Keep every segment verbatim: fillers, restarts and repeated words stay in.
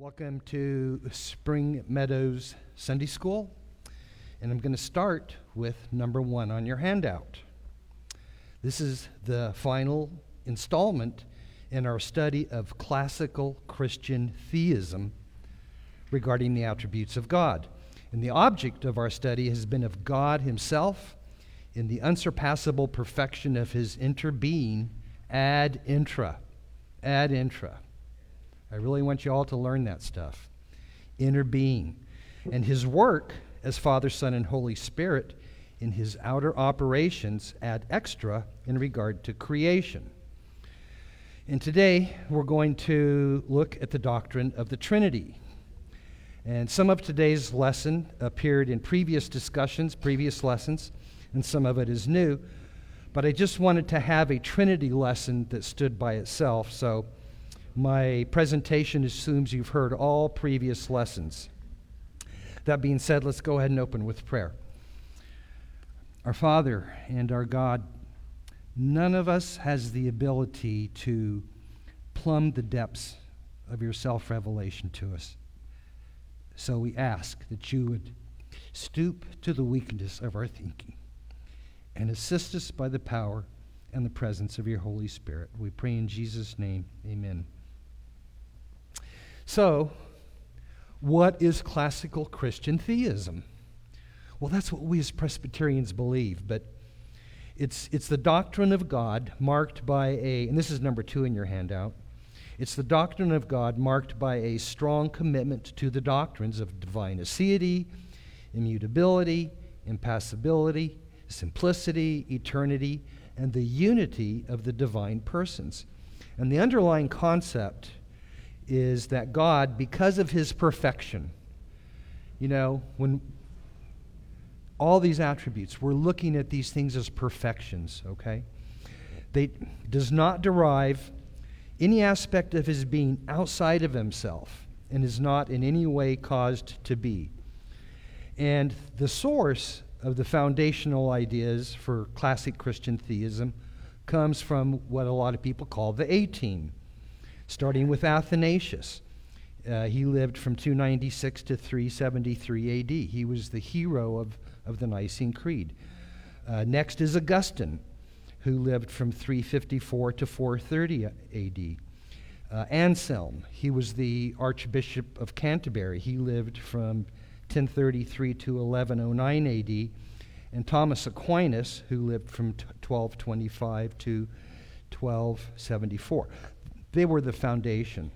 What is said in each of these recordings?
Welcome to Spring Meadows Sunday School, and I'm going to start with number one on your handout. This is the final installment in our study of classical Christian theism regarding the attributes of God. And the object of our study has been of God himself in the unsurpassable perfection of his interbeing ad intra, ad intra. I really want you all to learn that stuff. Inner being. And his work as Father, Son, and Holy Spirit in his outer operations ad extra in regard to creation. And today we're going to look at the doctrine of the Trinity. And some of today's lesson appeared in previous discussions, previous lessons, and some of it is new. But I just wanted to have a Trinity lesson that stood by itself, so my presentation assumes you've heard all previous lessons. That being said, let's go ahead and open with prayer. Our Father and our God, none of us has the ability to plumb the depths of your self-revelation to us. So we ask that you would stoop to the weakness of our thinking and assist us by the power and the presence of your Holy Spirit. We pray in Jesus' name, amen. So, what is classical Christian theism? Well, that's what we as Presbyterians believe, but it's it's the doctrine of God marked by a, and this is number two in your handout, it's the doctrine of God marked by a strong commitment to the doctrines of divine aseity, immutability, impassibility, simplicity, eternity, and the unity of the divine persons. And the underlying concept is that God, because of his perfection, you know, when all these attributes, we're looking at these things as perfections, okay? They does not derive any aspect of his being outside of himself and is not in any way caused to be. And the source of the foundational ideas for classic Christian theism comes from what a lot of people call the A-team, starting with Athanasius. Uh, he lived from two ninety-six to three seventy-three A D. He was the hero of, of the Nicene Creed. Uh, next is Augustine, who lived from three fifty-four to four thirty A D. Uh, Anselm, he was the Archbishop of Canterbury. He lived from ten thirty-three to eleven oh nine A D, and Thomas Aquinas, who lived from twelve twenty-five to twelve seventy-four. They were the foundation.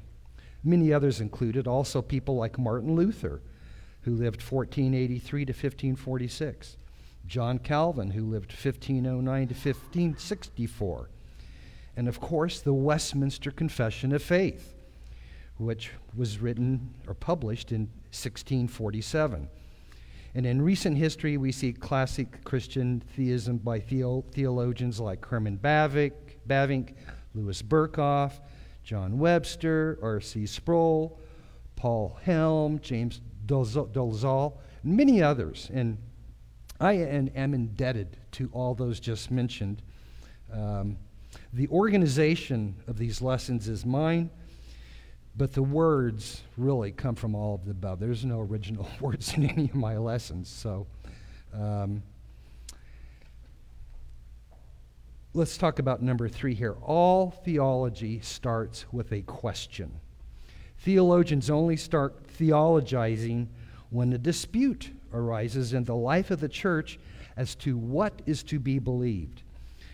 Many others included also people like Martin Luther, who lived fourteen eighty-three to fifteen forty-six, John Calvin, who lived fifteen oh nine to fifteen sixty-four, and of course the Westminster Confession of Faith, which was written or published in sixteen forty-seven. And in recent history, we see classic Christian theism by theo- theologians like Herman Bavinck, Bavinck, Louis Berkhof, John Webster, R C Sproul, Paul Helm, James Dolezal, and many others. And I am indebted to all those just mentioned. Um, the organization of these lessons is mine, but the words really come from all of the above. There's no original words in any of my lessons. So um, let's talk about number three here. All theology starts with a question. Theologians only start theologizing when a dispute arises in the life of the church as to what is to be believed.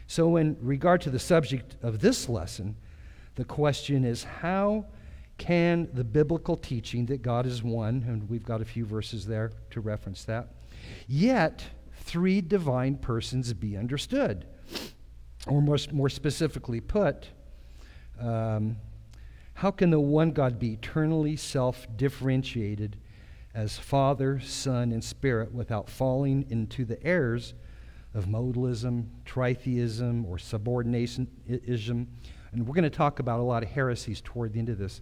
So in regard to the subject of this lesson, the question is, how can the biblical teaching that God is one, and we've got a few verses there to reference that, yet three divine persons be understood? Or more, more specifically put, um, how can the one God be eternally self-differentiated as Father, Son, and Spirit without falling into the errors of modalism, tritheism, or subordinationism? And we're going to talk about a lot of heresies toward the end of this.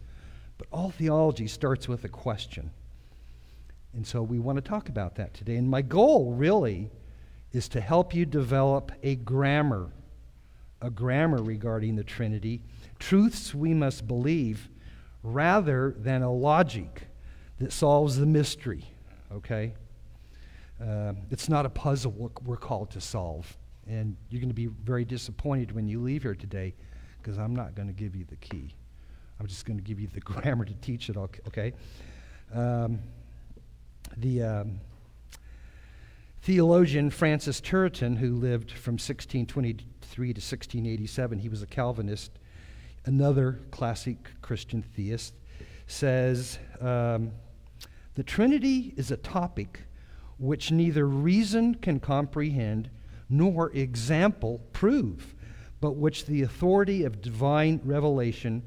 But all theology starts with a question. And so we want to talk about that today. And my goal really is to help you develop a grammar, a grammar regarding the Trinity, truths we must believe rather than a logic that solves the mystery, okay? Uh, it's not a puzzle we're, we're called to solve. And you're going to be very disappointed when you leave here today, because I'm not going to give you the key. I'm just going to give you the grammar to teach it, okay? Um, the um, theologian Francis Turretin, who lived from sixteen twenty-three to sixteen eighty-seven, he was a Calvinist, another classic Christian theist, says, um, the Trinity is a topic which neither reason can comprehend nor example prove, but which the authority of divine revelation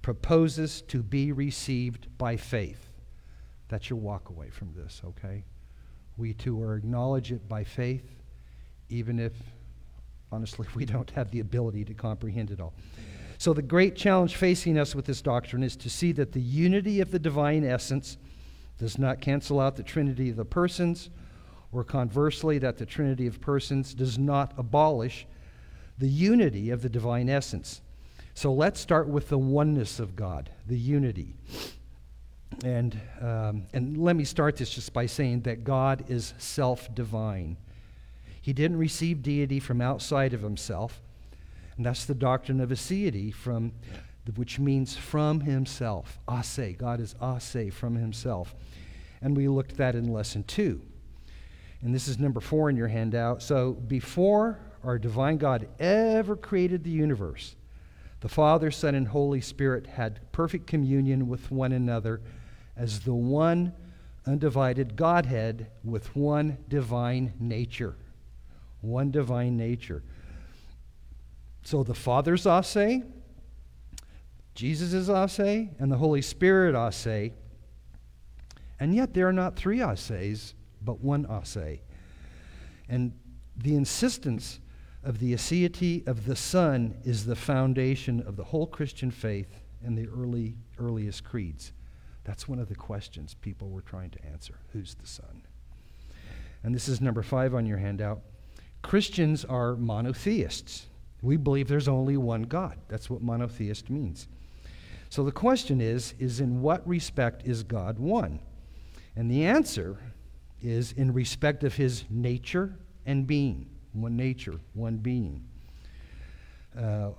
proposes to be received by faith. That's your walk away from this, okay? We too are acknowledge it by faith, even if, honestly, we don't have the ability to comprehend it all. So the great challenge facing us with this doctrine is to see that the unity of the divine essence does not cancel out the Trinity of the persons, or conversely, that the Trinity of persons does not abolish the unity of the divine essence. So let's start with the oneness of God, the unity. And um, and let me start this just by saying that God is self-divine. He didn't receive deity from outside of himself, and that's the doctrine of aseity, from the, which means from himself. Ase, God is ase, from himself. And we looked at that in lesson two. And this is number four in your handout. So before our divine God ever created the universe, the Father, Son, and Holy Spirit had perfect communion with one another as the one undivided Godhead with one divine nature. One divine nature. So the Father's ase, Jesus is ase, and the Holy Spirit ase. And yet there are not three ases, but one ase. And the insistence of the aseity of the Son is the foundation of the whole Christian faith and the early, earliest creeds. That's one of the questions people were trying to answer. Who's the Son? And this is number five on your handout. Christians are monotheists. We believe there's only one God. That's what monotheist means. So the question is, is in what respect is God one? And the answer is in respect of his nature and being. One nature, one being, uh,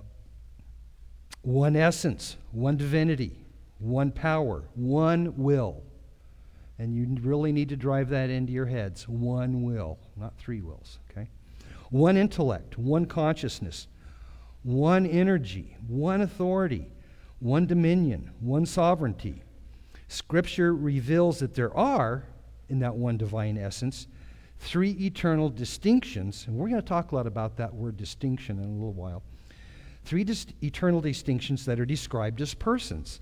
one essence, one divinity, one power, one will. And you really need to drive that into your heads. One will, not three wills, okay? One intellect, one consciousness, one energy, one authority, one dominion, one sovereignty. Scripture reveals that there are, in that one divine essence, three eternal distinctions, and we're going to talk a lot about that word distinction in a little while. Three dis- eternal distinctions that are described as persons,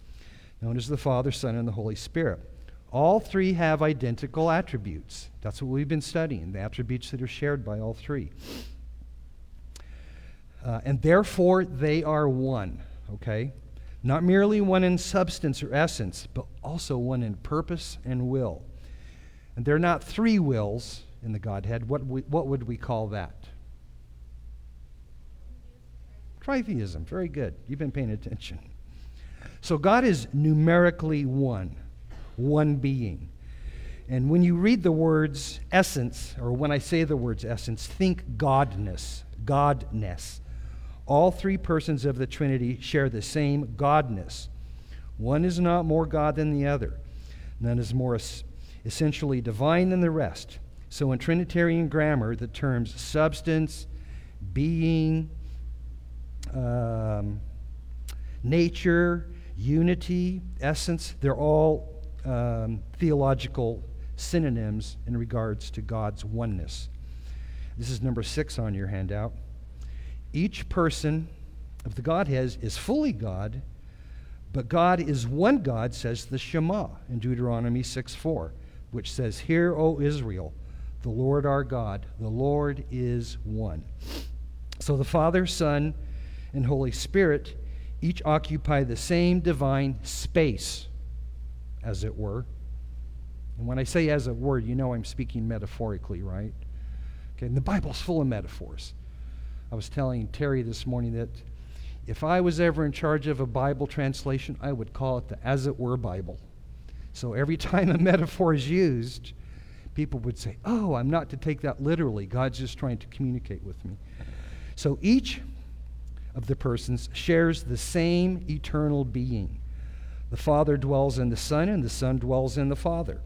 known as the Father, Son, and the Holy Spirit. All three have identical attributes. That's what we've been studying, the attributes that are shared by all three. Uh, and therefore, they are one, okay? Not merely one in substance or essence, but also one in purpose and will. And they're not three wills in the Godhead. What we, what would we call that? Tritheism. Very good. You've been paying attention. So God is numerically one, one being. And when you read the words essence, or when I say the words essence, think godness, godness. All three persons of the Trinity share the same godness. One is not more God than the other. None is more es- essentially divine than the rest. So in Trinitarian grammar, the terms substance, being, um, nature, unity, essence, they're all um, theological synonyms in regards to God's oneness. This is number six on your handout. Each person of the Godhead is fully God, but God is one God, says the Shema in Deuteronomy six four, which says, "Hear, O Israel, the Lord our God, the Lord is one." So the Father, Son, and Holy Spirit each occupy the same divine space, as it were. And when I say as it were, you know I'm speaking metaphorically, right? Okay, and the Bible's full of metaphors. I was telling Terry this morning that If I was ever in charge of a Bible translation, I would call it the As It Were Bible. So every time a metaphor is used, people would say, oh, I'm not to take that literally. God's just trying to communicate with me. So each of the persons shares the same eternal being. The Father dwells in the Son, and the Son dwells in the Father.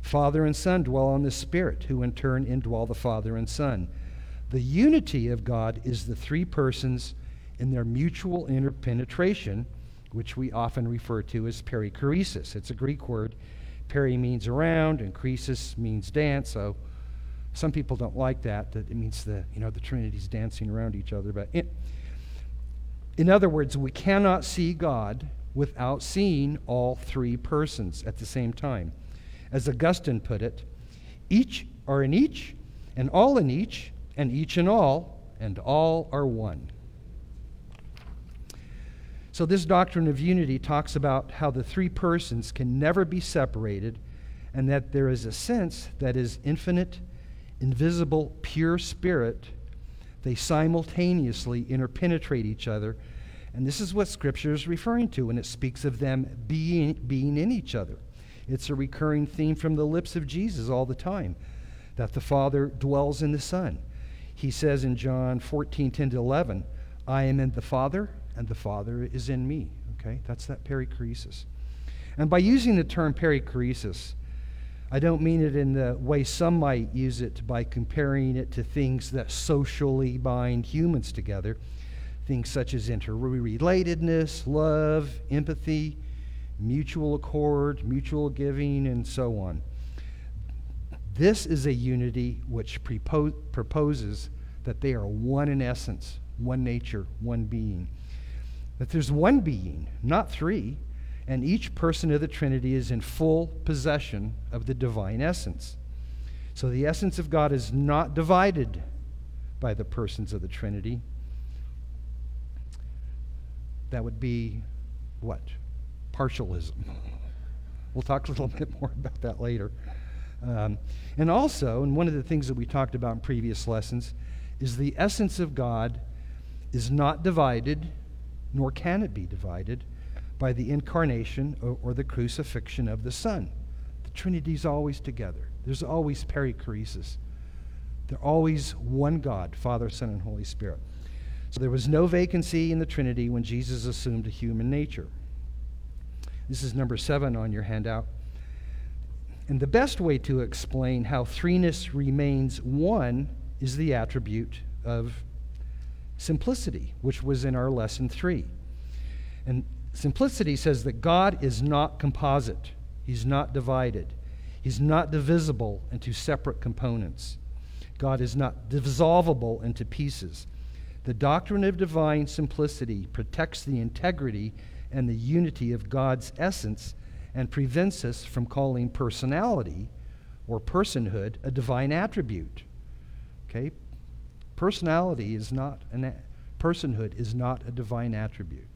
Father and Son dwell on the Spirit, who in turn indwell the Father and Son. The unity of God is the three persons in their mutual interpenetration, which we often refer to as perichoresis. It's a Greek word. Peri means around, and choresis means dance. So some people don't like that, that it means the, you know, the Trinity's dancing around each other. But in, in other words, we cannot see God without seeing all three persons at the same time. As Augustine put it, each are in each, and all in each, and each in all, and all are one. So this doctrine of unity talks about how the three persons can never be separated, and that there is a sense that is infinite, invisible, pure spirit. They simultaneously interpenetrate each other, and this is what Scripture is referring to when it speaks of them being, being in each other. It's a recurring theme from the lips of Jesus all the time, that the Father dwells in the Son. He says in John fourteen, ten to eleven, I am in the Father, and the Father is in me. Okay, that's that perichoresis. And by using the term perichoresis, I don't mean it in the way some might use it by comparing it to things that socially bind humans together, things such as interrelatedness, love, empathy, mutual accord, mutual giving, and so on. This is a unity which prepo- proposes that they are one in essence, one nature, one being. That there's one being, not three, and each person of the Trinity is in full possession of the divine essence. So the essence of God is not divided by the persons of the Trinity. That would be what? Partialism. We'll talk a little bit more about that later. Um, and also, and one of the things that we talked about in previous lessons, is the essence of God is not divided, nor can it be divided, by the incarnation or, or the crucifixion of the Son. The Trinity's always together. There's always perichoresis. They're always one God, Father, Son, and Holy Spirit. So there was no vacancy in the Trinity when Jesus assumed a human nature. This is number seven on your handout. And the best way to explain how threeness remains one is the attribute of simplicity, which was in our lesson three. And simplicity says that God is not composite. He's not divided. He's not divisible into separate components. God is not dissolvable into pieces. The doctrine of divine simplicity protects the integrity and the unity of God's essence and prevents us from calling personality or personhood a divine attribute. Okay? Personality is not an a- personhood is not a divine attribute.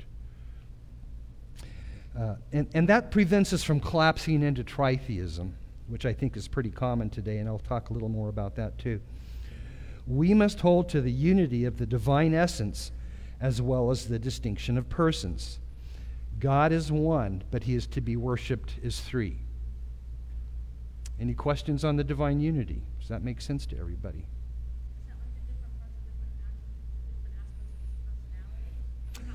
Uh, and, and that prevents us from collapsing into tritheism, which I think is pretty common today, and I'll talk a little more about that too. We must hold to the unity of the divine essence as well as the distinction of persons. God is one, but he is to be worshipped as three. Any questions on the divine unity? Does that make sense to everybody? Is that like the different parts of different actions, different aspects of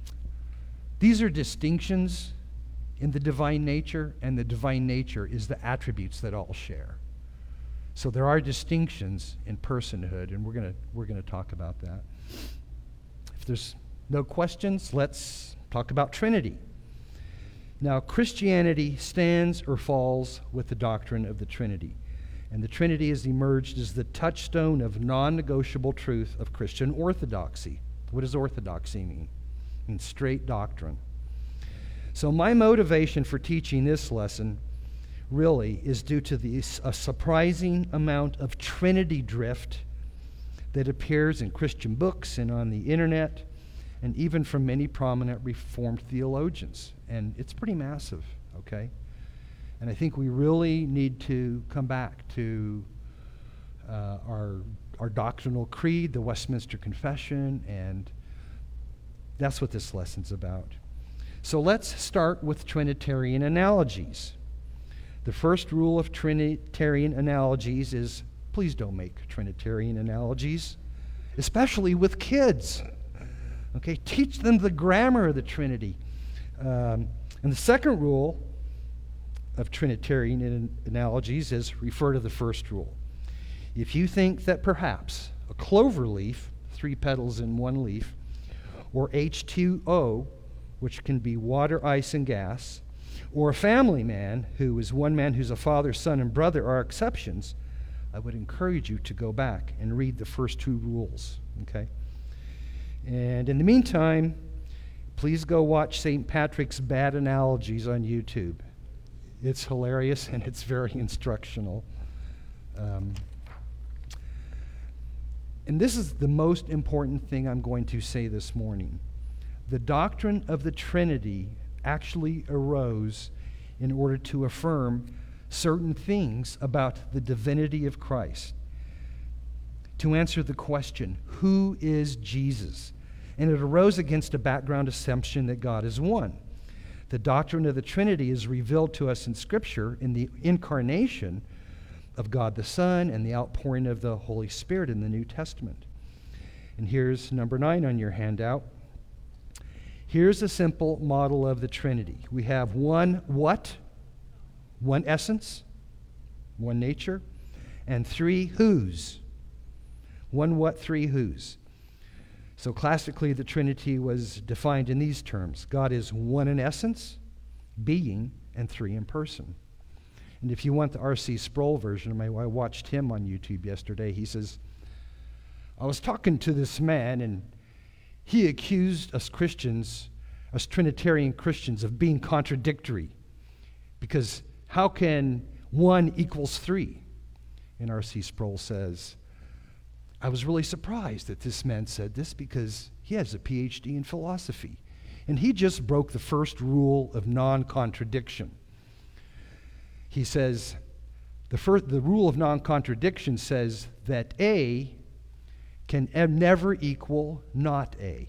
personality? These are distinctions in the divine nature, and the divine nature is the attributes that all share. So there are distinctions in personhood, and we're gonna we're gonna talk about that. If there's no questions, let's talk about Trinity. Now, Christianity stands or falls with the doctrine of the Trinity, and the Trinity has emerged as the touchstone of non-negotiable truth of Christian orthodoxy. What does orthodoxy mean? It means straight doctrine. So my motivation for teaching this lesson really is due to the, a surprising amount of Trinity drift that appears in Christian books and on the internet, and even from many prominent Reformed theologians. And it's pretty massive, okay? And I think we really need to come back to uh, our, our doctrinal creed, the Westminster Confession, and That's what this lesson's about. So let's start with Trinitarian analogies. The first rule of Trinitarian analogies is please don't make Trinitarian analogies, especially with kids. Okay, teach them the grammar of the Trinity. Um, and the second rule of Trinitarian in- analogies is refer to the first rule. If you think that perhaps a clover leaf, three petals in one leaf, or H two O, which can be water, ice, and gas, or a family man, who is one man who's a father, son, and brother, are exceptions, I would encourage you to go back and read the first two rules, okay? And in the meantime, please go watch Saint Patrick's Bad Analogies on YouTube. It's hilarious and it's very instructional. Um, and this is the most important thing I'm going to say this morning. The doctrine of the Trinity actually arose in order to affirm certain things about the divinity of Christ. To answer the question, who is Jesus? And it arose against a background assumption that God is one. The doctrine of the Trinity is revealed to us in Scripture in the incarnation of God the Son and the outpouring of the Holy Spirit in the New Testament. And here's number nine on your handout. Here's a simple model of the Trinity. We have one what? One essence, one nature, and three whos. One what, three whos. So classically, the Trinity was defined in these terms. God is one in essence, being, and three in person. And if you want the R C Sproul version, I watched him on YouTube yesterday. He says, I was talking to this man, and he accused us Christians, us Trinitarian Christians, of being contradictory because how can one equals three? And R C Sproul says, I was really surprised that this man said this because he has a P H D in philosophy and he just broke the first rule of non-contradiction. He says, the first, the rule of non-contradiction says that A can never equal not A.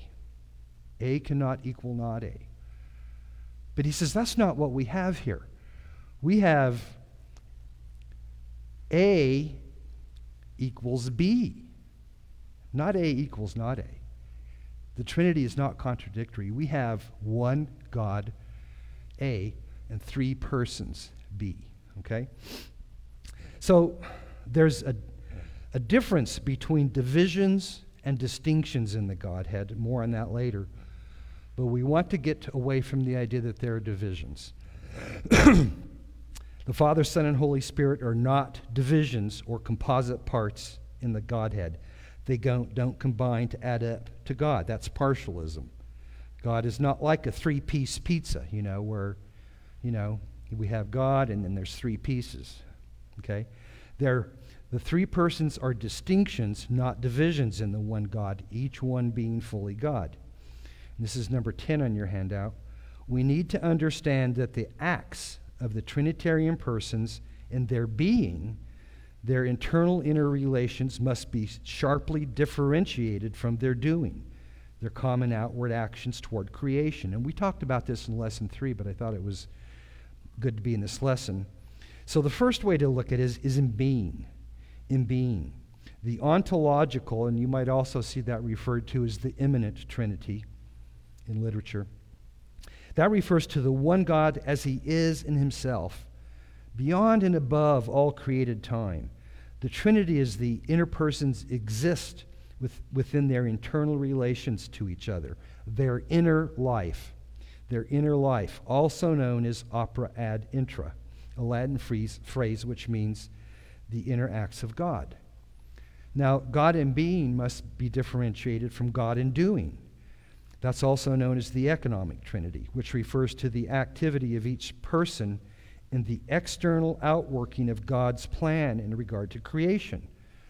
A cannot equal not A. But he says that's not what we have here. We have A equals B, not A equals not A. The Trinity is not contradictory. We have one God, A, and three persons, B, okay? So there's a A difference between divisions and distinctions in the Godhead. More on that later. But we want to get away from the idea that there are divisions. The Father, Son, and Holy Spirit are not divisions or composite parts in the Godhead. They don't, don't combine to add up to God. That's partialism. God is not like a three-piece pizza, you know, where, you know, we have God and then there's three pieces. Okay? They're The three persons are distinctions, not divisions in the one God, each one being fully God. And this is number ten on your handout. We need to understand that the acts of the Trinitarian persons and their being, their internal interrelations must be sharply differentiated from their doing, their common outward actions toward creation. And we talked about this in lesson three, but I thought it was good to be in this lesson. So the first way to look at it is, is in being. In being. The ontological, and you might also see that referred to as the immanent Trinity in literature. That refers to the one God as he is in himself, beyond and above all created time. The Trinity is the interpersons exist with, within their internal relations to each other, their inner life. Their inner life, also known as opera ad intra, a Latin phrase, phrase which means the inner acts of God. Now, God in being must be differentiated from God in doing. That's also known as the economic Trinity, which refers to the activity of each person in the external outworking of God's plan in regard to creation.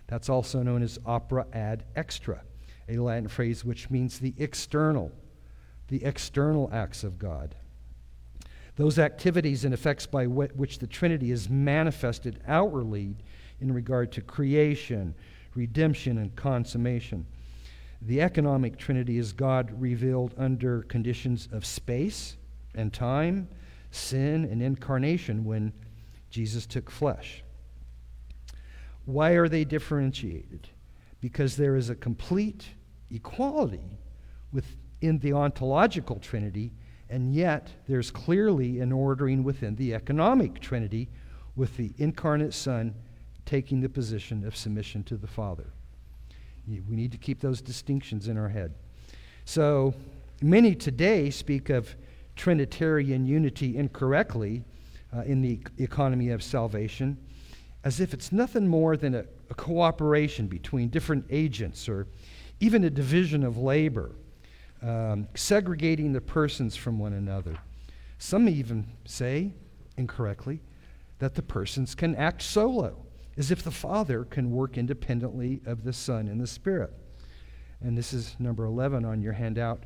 That's also known as opera ad extra, a Latin phrase which means the external, the external acts of God. Those activities and effects by which the Trinity is manifested outwardly in regard to creation, redemption, and consummation. The economic trinity is God revealed under conditions of space and time, sin and incarnation when Jesus took flesh. Why are they differentiated? Because there is a complete equality within the ontological trinity, and yet there's clearly an ordering within the economic trinity, with the incarnate Son taking the position of submission to the Father. We need to keep those distinctions in our head. So many today speak of Trinitarian unity incorrectly uh, in the economy of salvation, as if it's nothing more than a, a cooperation between different agents, or even a division of labor, um, segregating the persons from one another. Some even say, incorrectly, that the persons can act solo, as if the Father can work independently of the Son and the Spirit. And this is number eleven on your handout.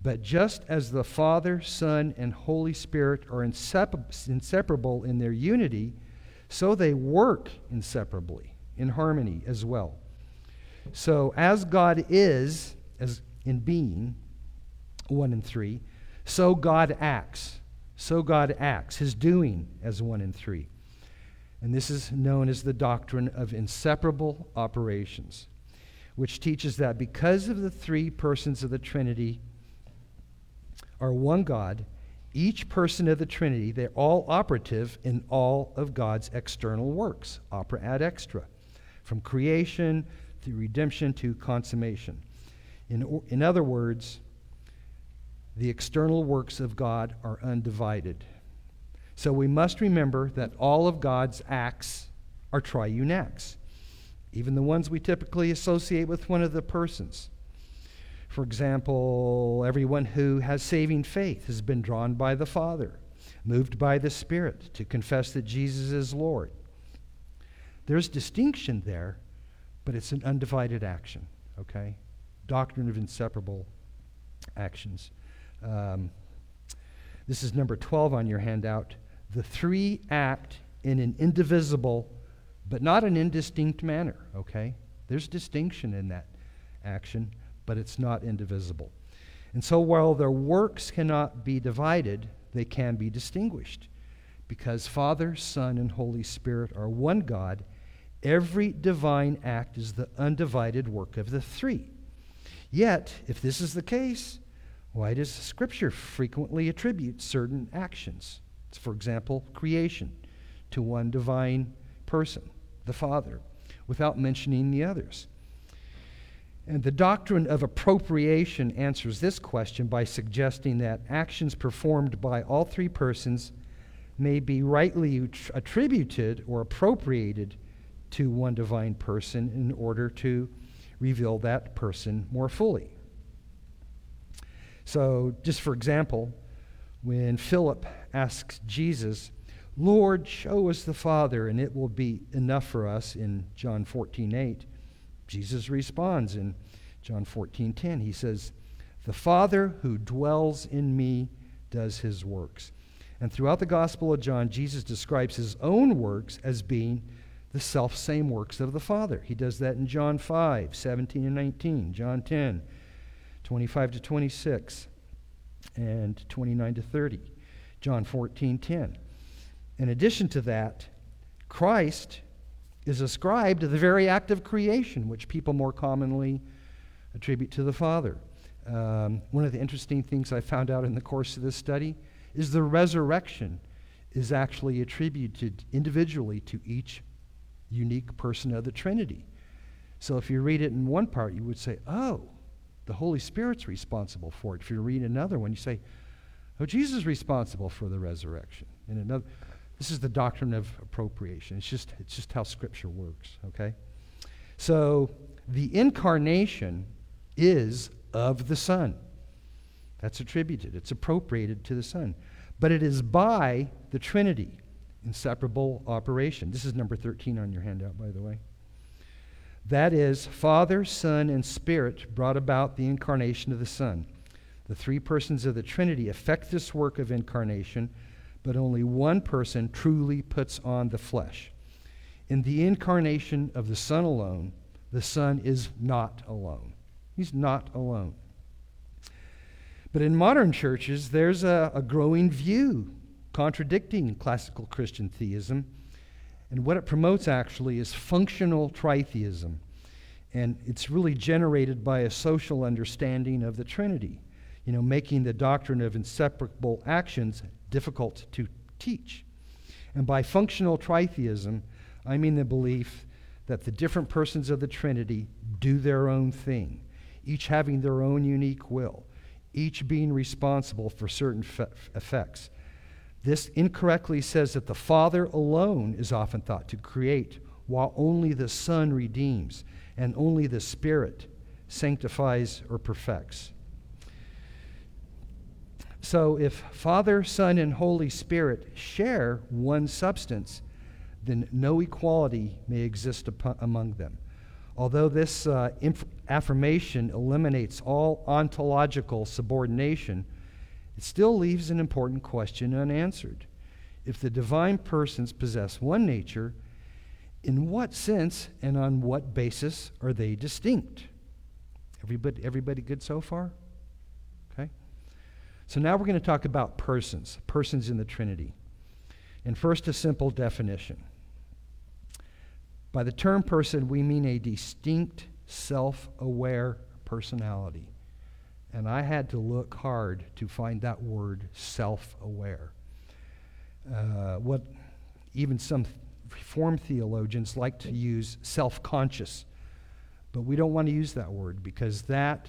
But just as the Father, Son, and Holy Spirit are insepar- inseparable in their unity, so they work inseparably, in harmony as well. So as God is, as in being, one and three, so God acts. So God acts, his doing as one and three. And this is known as the doctrine of inseparable operations, which teaches that because of the three persons of the Trinity are one God, each person of the Trinity, they're all operative in all of God's external works, opera ad extra, from creation through redemption to consummation. In, in other words, the external works of God are undivided. So we must remember that all of God's acts are triune acts, even the ones we typically associate with one of the persons. For example, everyone who has saving faith has been drawn by the Father, moved by the Spirit to confess that Jesus is Lord. There's distinction there, but it's an undivided action, okay? Doctrine of inseparable actions. Um, this is number twelve on your handout. The three act in an indivisible, but not an indistinct manner, okay? There's distinction in that action, but it's not indivisible. And so while their works cannot be divided, they can be distinguished. Because Father, Son, and Holy Spirit are one God, every divine act is the undivided work of the three. Yet, if this is the case, why does Scripture frequently attribute certain actions? For example, creation to one divine person, the Father, without mentioning the others. And the doctrine of appropriation answers this question by suggesting that actions performed by all three persons may be rightly attributed or appropriated to one divine person in order to reveal that person more fully. So, just for example, when Philip asks Jesus, "Lord, show us the Father, and it will be enough for us," in John fourteen eight, Jesus responds in John fourteen ten. He says, "The Father who dwells in me does his works." And throughout the Gospel of John, Jesus describes his own works as being the self-same works of the Father. He does that in John five, seventeen and nineteen, John ten, twenty-five to twenty-six, and twenty-nine to thirty, John fourteen ten. In addition to that, Christ is ascribed to the very act of creation, which people more commonly attribute to the Father. Um, one of the interesting things I found out in the course of this study is the resurrection is actually attributed individually to each unique person of the Trinity. So if you read it in one part, you would say, oh, the Holy Spirit's responsible for it. If you read another one, you say, oh, Jesus is responsible for the resurrection. In another, this is the doctrine of appropriation. It's just, it's just how Scripture works, okay? So the incarnation is of the Son. That's attributed. It's appropriated to the Son. But it is by the Trinity, inseparable operation. This is number thirteen on your handout, by the way. That is, Father, Son, and Spirit brought about the incarnation of the Son. The three persons of the Trinity effect this work of incarnation, but only one person truly puts on the flesh. In the incarnation of the Son alone, the Son is not alone. He's not alone. But in modern churches, there's a, a growing view contradicting classical Christian theism. And what it promotes actually is functional tritheism. And it's really generated by a social understanding of the Trinity, you know, making the doctrine of inseparable actions difficult to teach. And by functional tritheism, I mean the belief that the different persons of the Trinity do their own thing, each having their own unique will, each being responsible for certain fe- effects. This incorrectly says that the Father alone is often thought to create, while only the Son redeems, and only the Spirit sanctifies or perfects. So if Father, Son, and Holy Spirit share one substance, then no equality may exist upon, among them. Although this uh, inf- affirmation eliminates all ontological subordination, it still leaves an important question unanswered. If the divine persons possess one nature, in what sense and on what basis are they distinct? Everybody, everybody good so far? Okay. So now we're going to talk about persons, persons in the Trinity. And first, a simple definition. By the term person, we mean a distinct, self-aware personality. And I had to look hard to find that word, self-aware. Uh, what even some Reformed theologians like to use, self-conscious. But we don't want to use that word because that,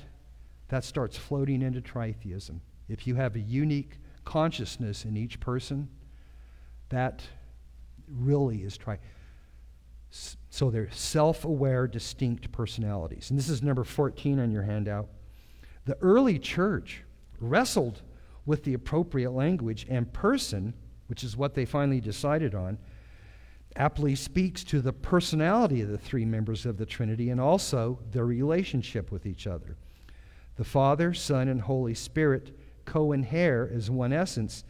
that starts floating into tritheism. If you have a unique consciousness in each person, that really is tri. So they're self-aware, distinct personalities. And this is number fourteen on your handout. The early church wrestled with the appropriate language, and person, which is what they finally decided on, aptly speaks to the personality of the three members of the Trinity and also their relationship with each other. The Father, Son, and Holy Spirit co-inhere as one essence,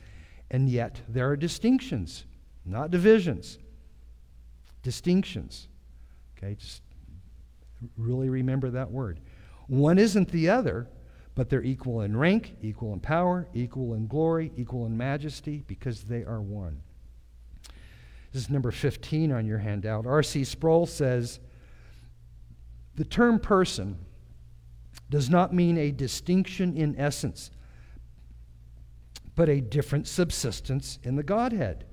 and yet there are distinctions, not divisions. Distinctions. Okay, just really remember that word. One isn't the other, but they're equal in rank, equal in power, equal in glory, equal in majesty, because they are one. This is number fifteen on your handout. R C Sproul says, the term person does not mean a distinction in essence, but a different subsistence in the Godhead.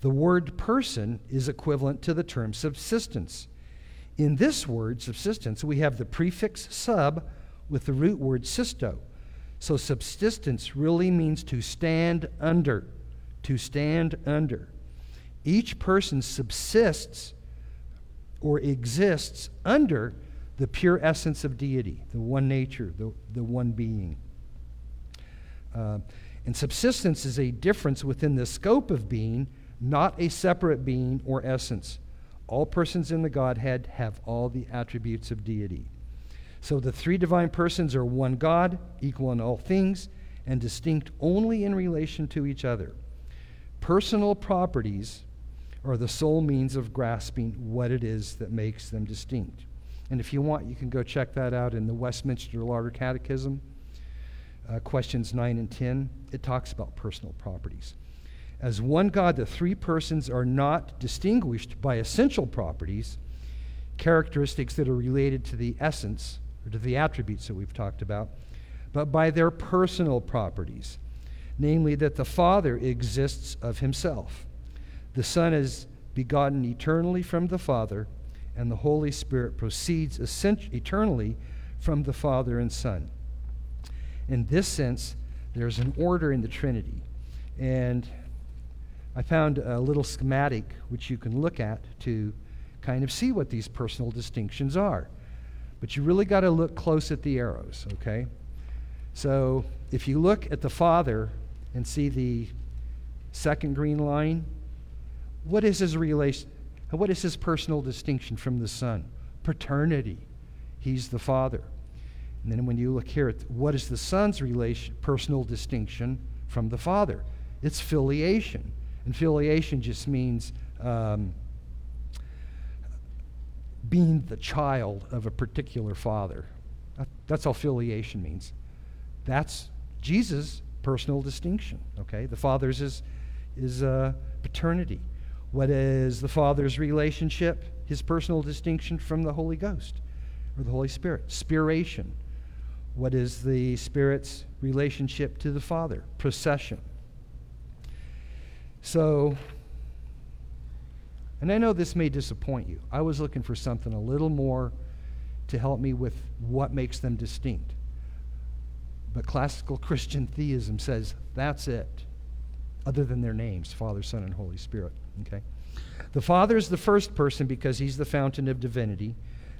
The word person is equivalent to the term subsistence. In this word, subsistence, we have the prefix sub with the root word sisto. So subsistence really means to stand under, to stand under. Each person subsists or exists under the pure essence of deity, the one nature, the, the one being. Uh, and subsistence is a difference within the scope of being, not a separate being or essence. All persons in the Godhead have all the attributes of deity. So the three divine persons are one God, equal in all things, and distinct only in relation to each other. Personal properties are the sole means of grasping what it is that makes them distinct. And if you want, you can go check that out in the Westminster Larger Catechism, uh, questions nine and ten. It talks about personal properties. As one God, the three persons are not distinguished by essential properties, characteristics that are related to the essence or to the attributes that we've talked about, but by their personal properties. Namely, that the Father exists of himself. The Son is begotten eternally from the Father, and the Holy Spirit proceeds eternally from the Father and Son. In this sense, there's an order in the Trinity. And I found a little schematic which you can look at to kind of see what these personal distinctions are. But you really got to look close at the arrows, okay? So if you look at the Father and see the second green line, what is his relation? What is his personal distinction from the Son? Paternity. He's the Father. And then when you look here at what is the Son's relation, personal distinction from the Father? It's filiation. And filiation just means um, being the child of a particular father That, that's all filiation means. That's Jesus' personal distinction, okay? The Father's is, is uh, paternity. What is the Father's relationship? His personal distinction from the Holy Ghost or the Holy Spirit. Spiration. What is the Spirit's relationship to the Father? Procession. So, and I know this may disappoint you. I was looking for something a little more to help me with what makes them distinct. But classical Christian theism says that's it, other than their names, Father, Son, and Holy Spirit. Okay? The Father is the first person because he's the fountain of divinity,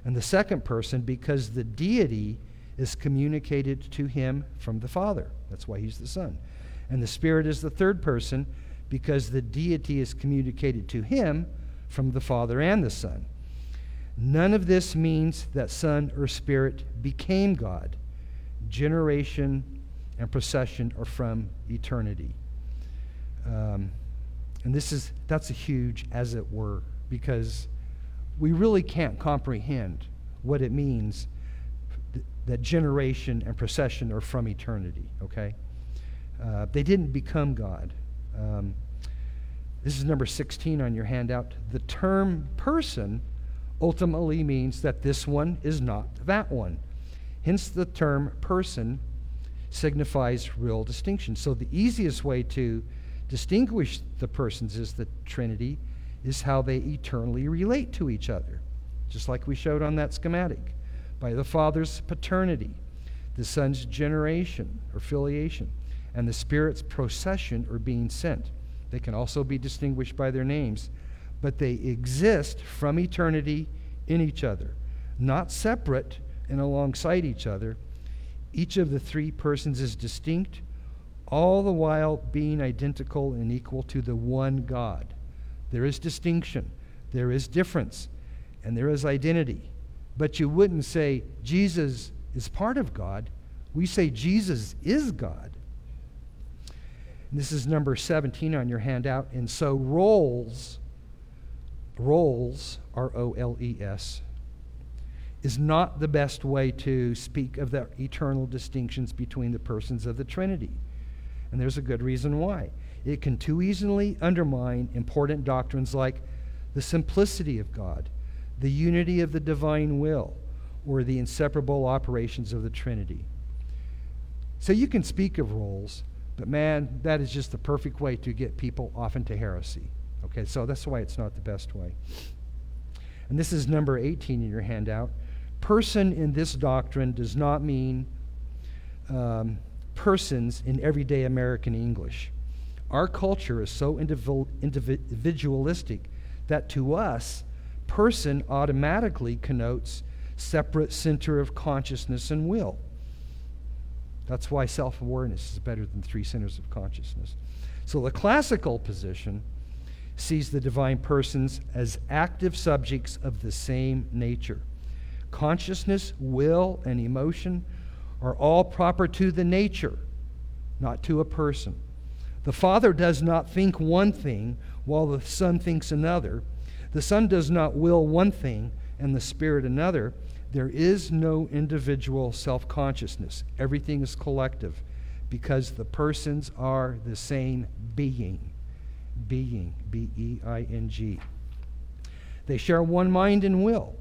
and the second person because the deity is communicated to him from the Father. That's why he's the Son. And the Spirit is the third person because the deity is communicated to him from the Father and the Son. None of this means that Son or Spirit became God. Generation and procession are from eternity. Um, and this is that's a huge as it were, because we really can't comprehend what it means that generation and procession are from eternity, okay? Uh, they didn't become God. Um, this is number sixteen on your handout. The term person ultimately means that this one is not that one. Hence the term person signifies real distinction. So the easiest way to distinguish the persons is the Trinity, is how they eternally relate to each other, just like we showed on that schematic. By the Father's paternity, the Son's generation or filiation, and the Spirit's procession or being sent. They can also be distinguished by their names, but they exist from eternity in each other, not separate and alongside each other. Each of the three persons is distinct, all the while being identical and equal to the one God. There is distinction, there is difference, and there is identity. But you wouldn't say Jesus is part of God. We say Jesus is God. And this is number seventeen on your handout. And so roles, roles, R O L E S, is not the best way to speak of the eternal distinctions between the persons of the Trinity. And there's a good reason why. It can too easily undermine important doctrines like the simplicity of God, the unity of the divine will, or the inseparable operations of the Trinity. So you can speak of roles, but man, that is just the perfect way to get people off into heresy. Okay, so that's why it's not the best way. And this is number eighteen in your handout. Person in this doctrine does not mean um, persons in everyday American English. Our culture is so indiv- individualistic that to us, person automatically connotes separate center of consciousness and will. That's why self-awareness is better than three centers of consciousness. So the classical position sees the divine persons as active subjects of the same nature. Consciousness, will, and emotion are all proper to the nature, not to a person. The Father does not think one thing while the Son thinks another. The Son does not will one thing and the Spirit another. There is no individual self-consciousness. Everything is collective because the persons are the same being. Being, B E I N G. They share one mind and will,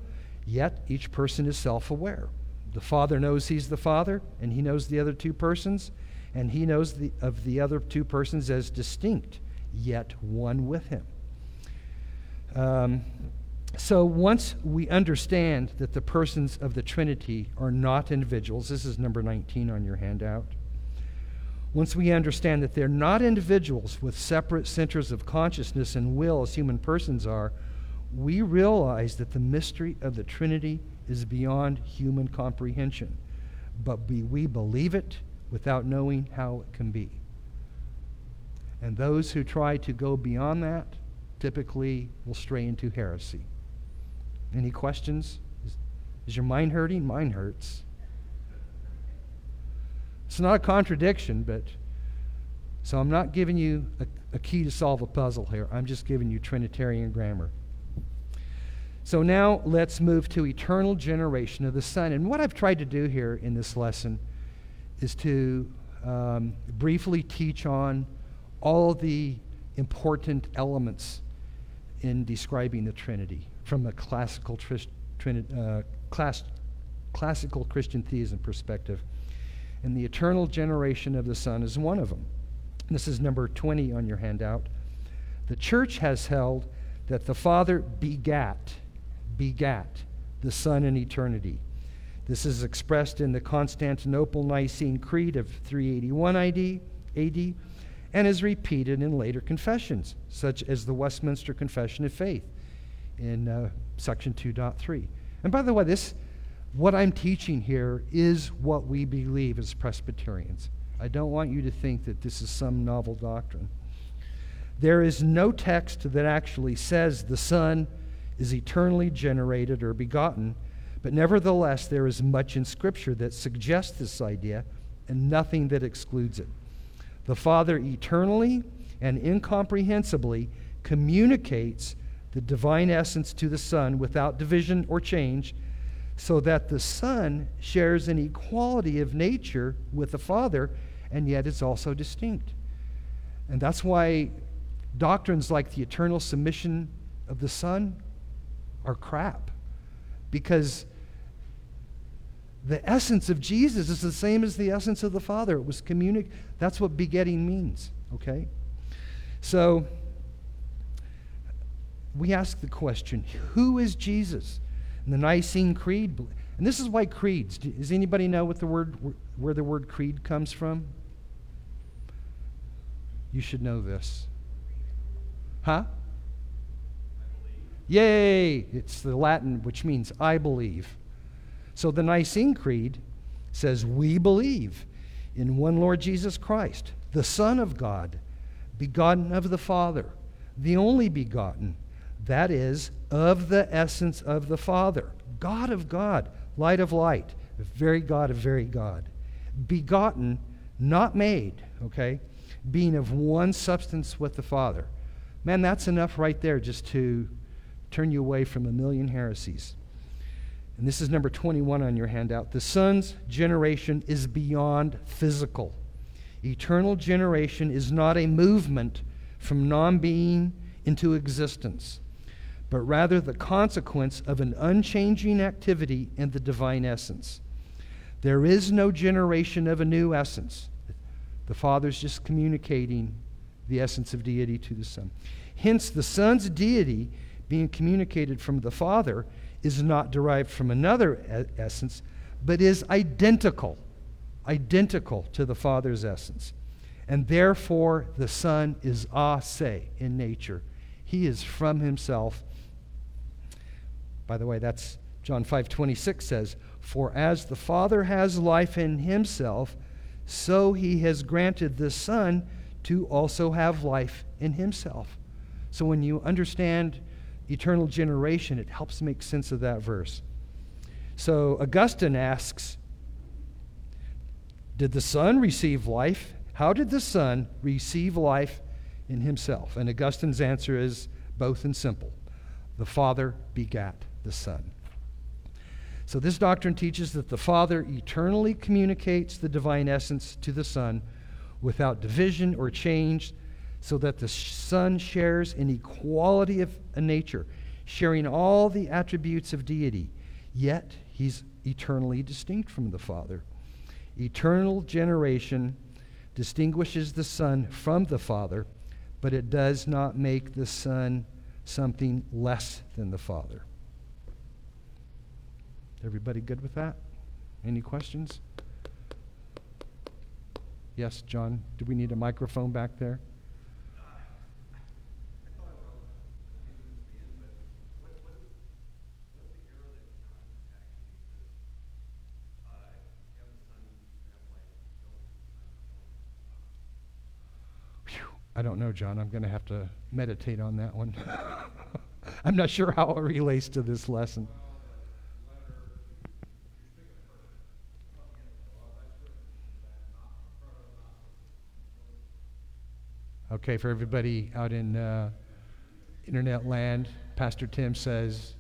yet each person is self-aware. The Father knows he's the Father, and he knows the other two persons, and he knows the, of the other two persons as distinct, yet one with him. Um, so once we understand that the persons of the Trinity are not individuals, this is number nineteen on your handout. Once we understand that they're not individuals with separate centers of consciousness and will as human persons are, we realize that the mystery of the Trinity is beyond human comprehension, but be, we believe it without knowing how it can be. And those who try to go beyond that typically will stray into heresy. Any questions? Is, is your mind hurting? Mine hurts. It's not a contradiction, but so I'm not giving you a, a key to solve a puzzle here. I'm just giving you Trinitarian grammar. So now let's move to eternal generation of the Son. And what I've tried to do here in this lesson is to um, briefly teach on all the important elements in describing the Trinity from a classical tr- trini- uh, class- classical Christian theism perspective. And the eternal generation of the Son is one of them. This is number twenty on your handout. The church has held that the Father begat, begat the Son in eternity. This is expressed in the Constantinople Nicene Creed of three eighty-one A D, and is repeated in later confessions, such as the Westminster Confession of Faith in uh, section two point three. And by the way, this, what I'm teaching here is what we believe as Presbyterians. I don't want you to think that this is some novel doctrine. There is no text that actually says the Son is eternally generated or begotten, but nevertheless, there is much in Scripture that suggests this idea and nothing that excludes it. The Father eternally and incomprehensibly communicates the divine essence to the Son without division or change, so that the Son shares an equality of nature with the Father and yet is also distinct. And that's why doctrines like the eternal submission of the Son are crap, because the essence of Jesus is the same as the essence of the Father. It was communic- That's what begetting means, okay? So we ask the question, who is Jesus? And the Nicene Creed, and this is why creeds, does anybody know what the word, where the word creed comes from? You should know this. Huh? Yay! It's the Latin, which means I believe. So the Nicene Creed says, we believe in one Lord Jesus Christ, the Son of God, begotten of the Father, the only begotten, that is, of the essence of the Father, God of God, light of light, very God of very God, begotten, not made, okay, being of one substance with the Father. Man, that's enough right there just to turn you away from a million heresies. And this is number twenty-one on your handout. The Son's generation is beyond physical. Eternal generation is not a movement from non-being into existence, but rather the consequence of an unchanging activity in the divine essence. There is no generation of a new essence. The Father's just communicating the essence of deity to the Son. Hence, the Son's deity being communicated from the Father is not derived from another e- essence, but is identical, identical to the Father's essence. And therefore, the Son is ase in nature. He is from himself. By the way, that's John five twenty-six says, "For as the Father has life in himself, so he has granted the Son to also have life in himself." So when you understand eternal generation, it helps make sense of that verse. So Augustine asks, did the Son receive life? How did the Son receive life in himself? And Augustine's answer is both and simple. The Father begat the Son. So this doctrine teaches that the Father eternally communicates the divine essence to the Son without division or change, so that the Son shares an equality of a nature, sharing all the attributes of deity, yet he's eternally distinct from the Father. Eternal generation distinguishes the Son from the Father, but it does not make the Son something less than the Father. Everybody good with that? Any questions? Yes, John, do we need a microphone back there? I don't know, John. I'm going to have to meditate on that one. I'm not sure how it relates to this lesson. Okay, for everybody out in uh, internet land, Pastor Tim says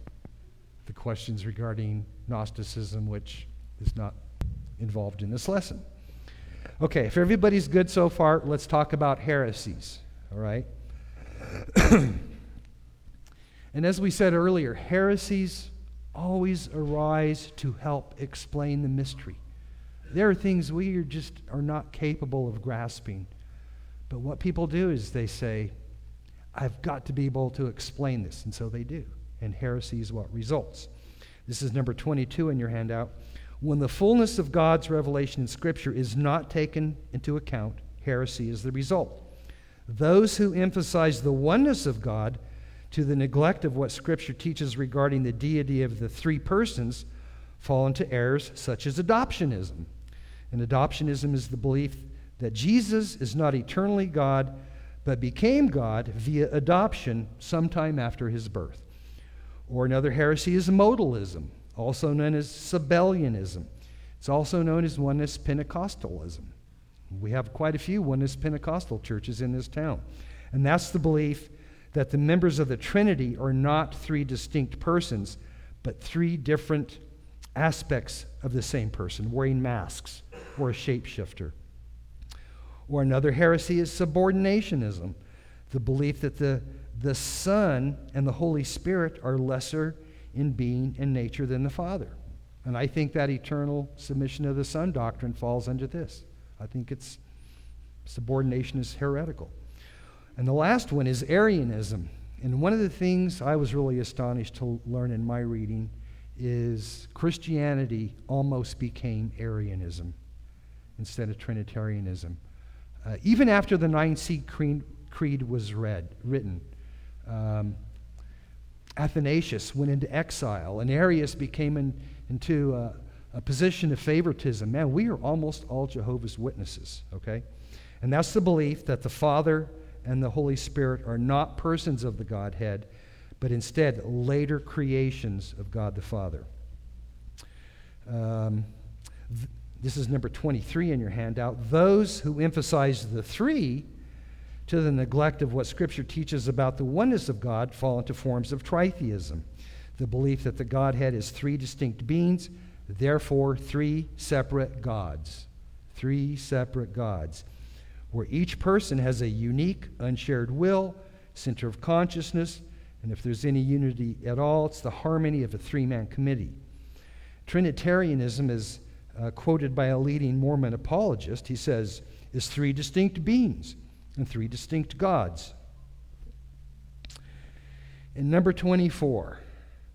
the questions regarding Gnosticism, which is not involved in this lesson. Okay, if everybody's good so far, let's talk about heresies, all right? And as we said earlier, heresies always arise to help explain the mystery. There are things we are just are not capable of grasping. But what people do is they say, I've got to be able to explain this, and so they do. And heresy is what results. This is number twenty-two in your handout. When the fullness of God's revelation in Scripture is not taken into account, heresy is the result. Those who emphasize the oneness of God to the neglect of what Scripture teaches regarding the deity of the three persons fall into errors such as adoptionism. And adoptionism is the belief that Jesus is not eternally God, but became God via adoption sometime after his birth. Or another heresy is modalism, also known as Sabellianism. It's also known as Oneness Pentecostalism. We have quite a few Oneness Pentecostal churches in this town. And that's the belief that the members of the Trinity are not three distinct persons, but three different aspects of the same person, wearing masks or a shapeshifter. Or another heresy is subordinationism, the belief that the, the Son and the Holy Spirit are lesser in being and nature than the Father. And I think that eternal submission of the Son doctrine falls under this. I think it's subordination is heretical. And the last one is Arianism. And one of the things I was really astonished to learn in my reading is Christianity almost became Arianism instead of Trinitarianism. Uh, even after the Nicene Creed, Creed was read, written, um, Athanasius went into exile, and Arius became in, into a, a position of favoritism. Man, we are almost all Jehovah's Witnesses, okay? And that's the belief that the Father and the Holy Spirit are not persons of the Godhead, but instead later creations of God the Father. Um, th- This is number twenty-three in your handout. Those who emphasize the three to the neglect of what Scripture teaches about the oneness of God fall into forms of tritheism, the belief that the Godhead is three distinct beings, therefore three separate gods, three separate gods, where each person has a unique, unshared will, center of consciousness, and if there's any unity at all, it's the harmony of a three-man committee. Trinitarianism is Uh, quoted by a leading Mormon apologist, he says, is three distinct beings and three distinct gods. And number twenty-four,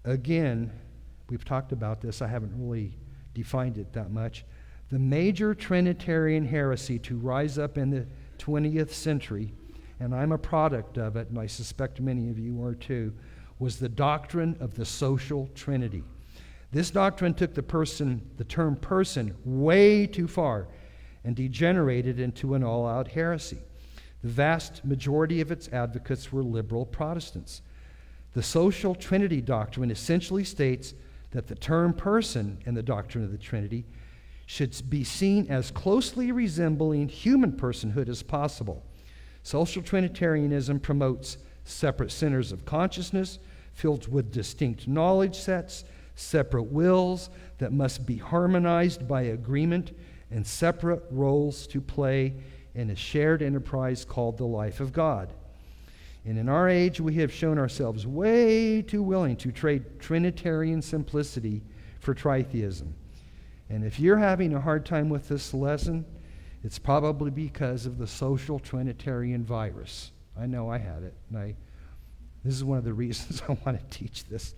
again, we've talked about this, I haven't really defined it that much. The major Trinitarian heresy to rise up in the twentieth century, and I'm a product of it, and I suspect many of you are too, was the doctrine of the social trinity. This doctrine took the person, the term person, way too far and degenerated into an all-out heresy. The vast majority of its advocates were liberal Protestants. The social trinity doctrine essentially states that the term person in the doctrine of the Trinity should be seen as closely resembling human personhood as possible. Social Trinitarianism promotes separate centers of consciousness filled with distinct knowledge sets, separate wills that must be harmonized by agreement, and separate roles to play in a shared enterprise called the life of God. And in our age, we have shown ourselves way too willing to trade Trinitarian simplicity for tritheism. And if you're having a hard time with this lesson, it's probably because of the social Trinitarian virus. I know I had it, and I, this is one of the reasons I want to teach this.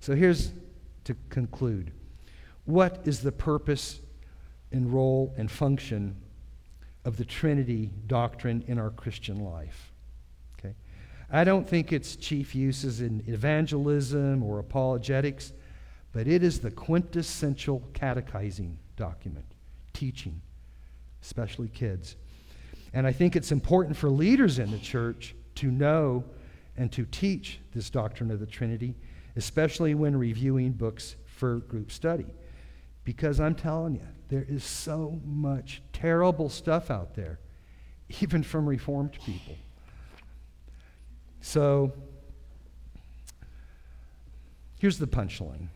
So here's to conclude, what is the purpose and role and function of the Trinity doctrine in our Christian life? Okay, I don't think its chief use is in evangelism or apologetics, but it is the quintessential catechizing document, teaching, especially kids. And I think it's important for leaders in the church to know and to teach this doctrine of the Trinity, especially when reviewing books for group study. Because I'm telling you, there is so much terrible stuff out there, even from Reformed people. So, Here's the punchline.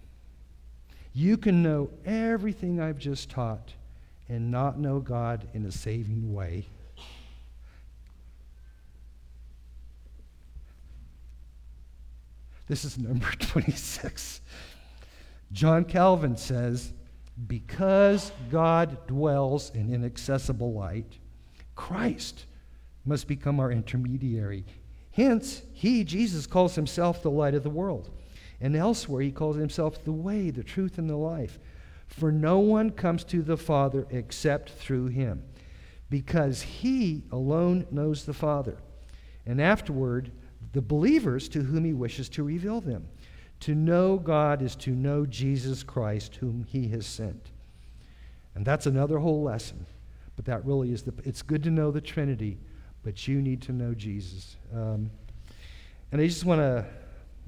You can know everything I've just taught and not know God in a saving way. This is number twenty-six. John Calvin says, because God dwells in inaccessible light, Christ must become our intermediary. Hence, he, Jesus, calls himself the light of the world. And elsewhere, he calls himself the way, the truth, and the life. For no one comes to the Father except through him, because he alone knows the Father. And afterward, the believers to whom he wishes to reveal them. To know God is to know Jesus Christ, whom he has sent. And that's another whole lesson. But that really is the, it's good to know the Trinity, but you need to know Jesus. Um, and I just want to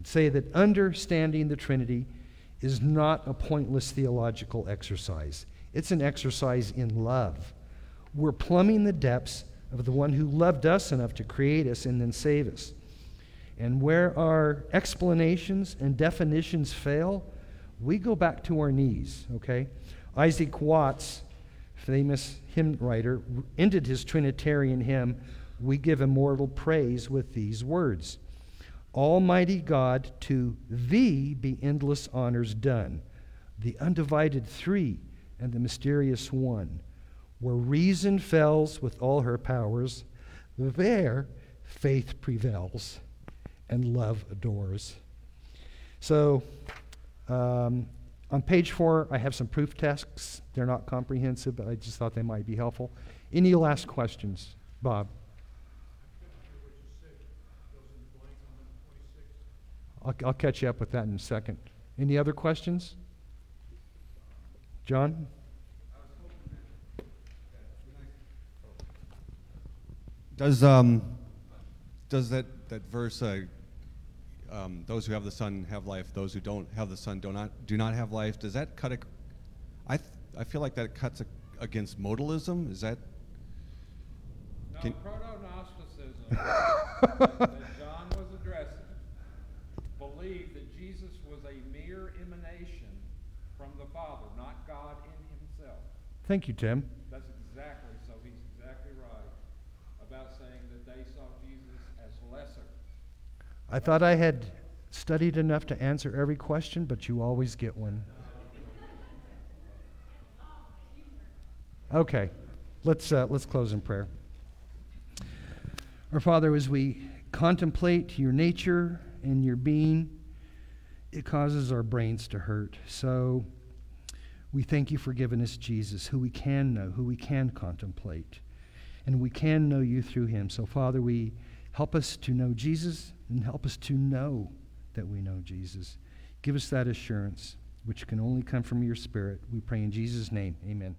say that understanding the Trinity is not a pointless theological exercise. It's an exercise in love. We're plumbing the depths of the one who loved us enough to create us and then save us. And where our explanations and definitions fail, we go back to our knees, okay? Isaac Watts, famous hymn writer, ended his Trinitarian hymn, We Give Immortal Praise, with these words. Almighty God, to thee be endless honors done. The undivided three and the mysterious one. Where reason fails with all her powers, there faith prevails and love adores. So um, on page four, I have some proof texts. They're not comprehensive, but I just thought they might be helpful. Any last questions? Bob? I'll, I'll catch you up with that in a second. Any other questions? John? Does um does that that verse uh, um, those who have the Son have life, those who don't have the Son do not do not have life? Does that cut? A, I th- I feel like that cuts a, against modalism. Is that? No, can, proto-Gnosticism. That Jesus was a mere emanation from the Father, not God in himself. Thank you, Tim. That's exactly so. He's exactly right about saying that they saw Jesus as lesser. I thought I had studied enough to answer every question, but you always get one. Okay, let's uh, let's close in prayer. Our Father, as we contemplate your nature and your being, it causes our brains to hurt. So we thank you for giving us Jesus, who we can know, who we can contemplate, and we can know you through him. So, Father, we help us to know Jesus and help us to know that we know Jesus. Give us that assurance, which can only come from your Spirit. We pray in Jesus' name. Amen.